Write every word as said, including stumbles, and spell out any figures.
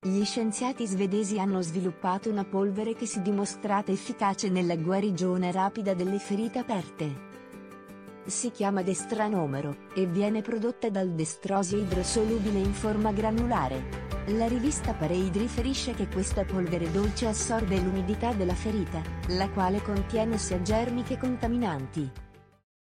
Gli scienziati svedesi hanno sviluppato una polvere che si è dimostrata efficace nella guarigione rapida delle ferite aperte. Si chiama destranomero, e viene prodotta dal destrosio idrosolubile in forma granulare. La rivista Pareid riferisce che questa polvere dolce assorbe l'umidità della ferita, la quale contiene sia germi che contaminanti.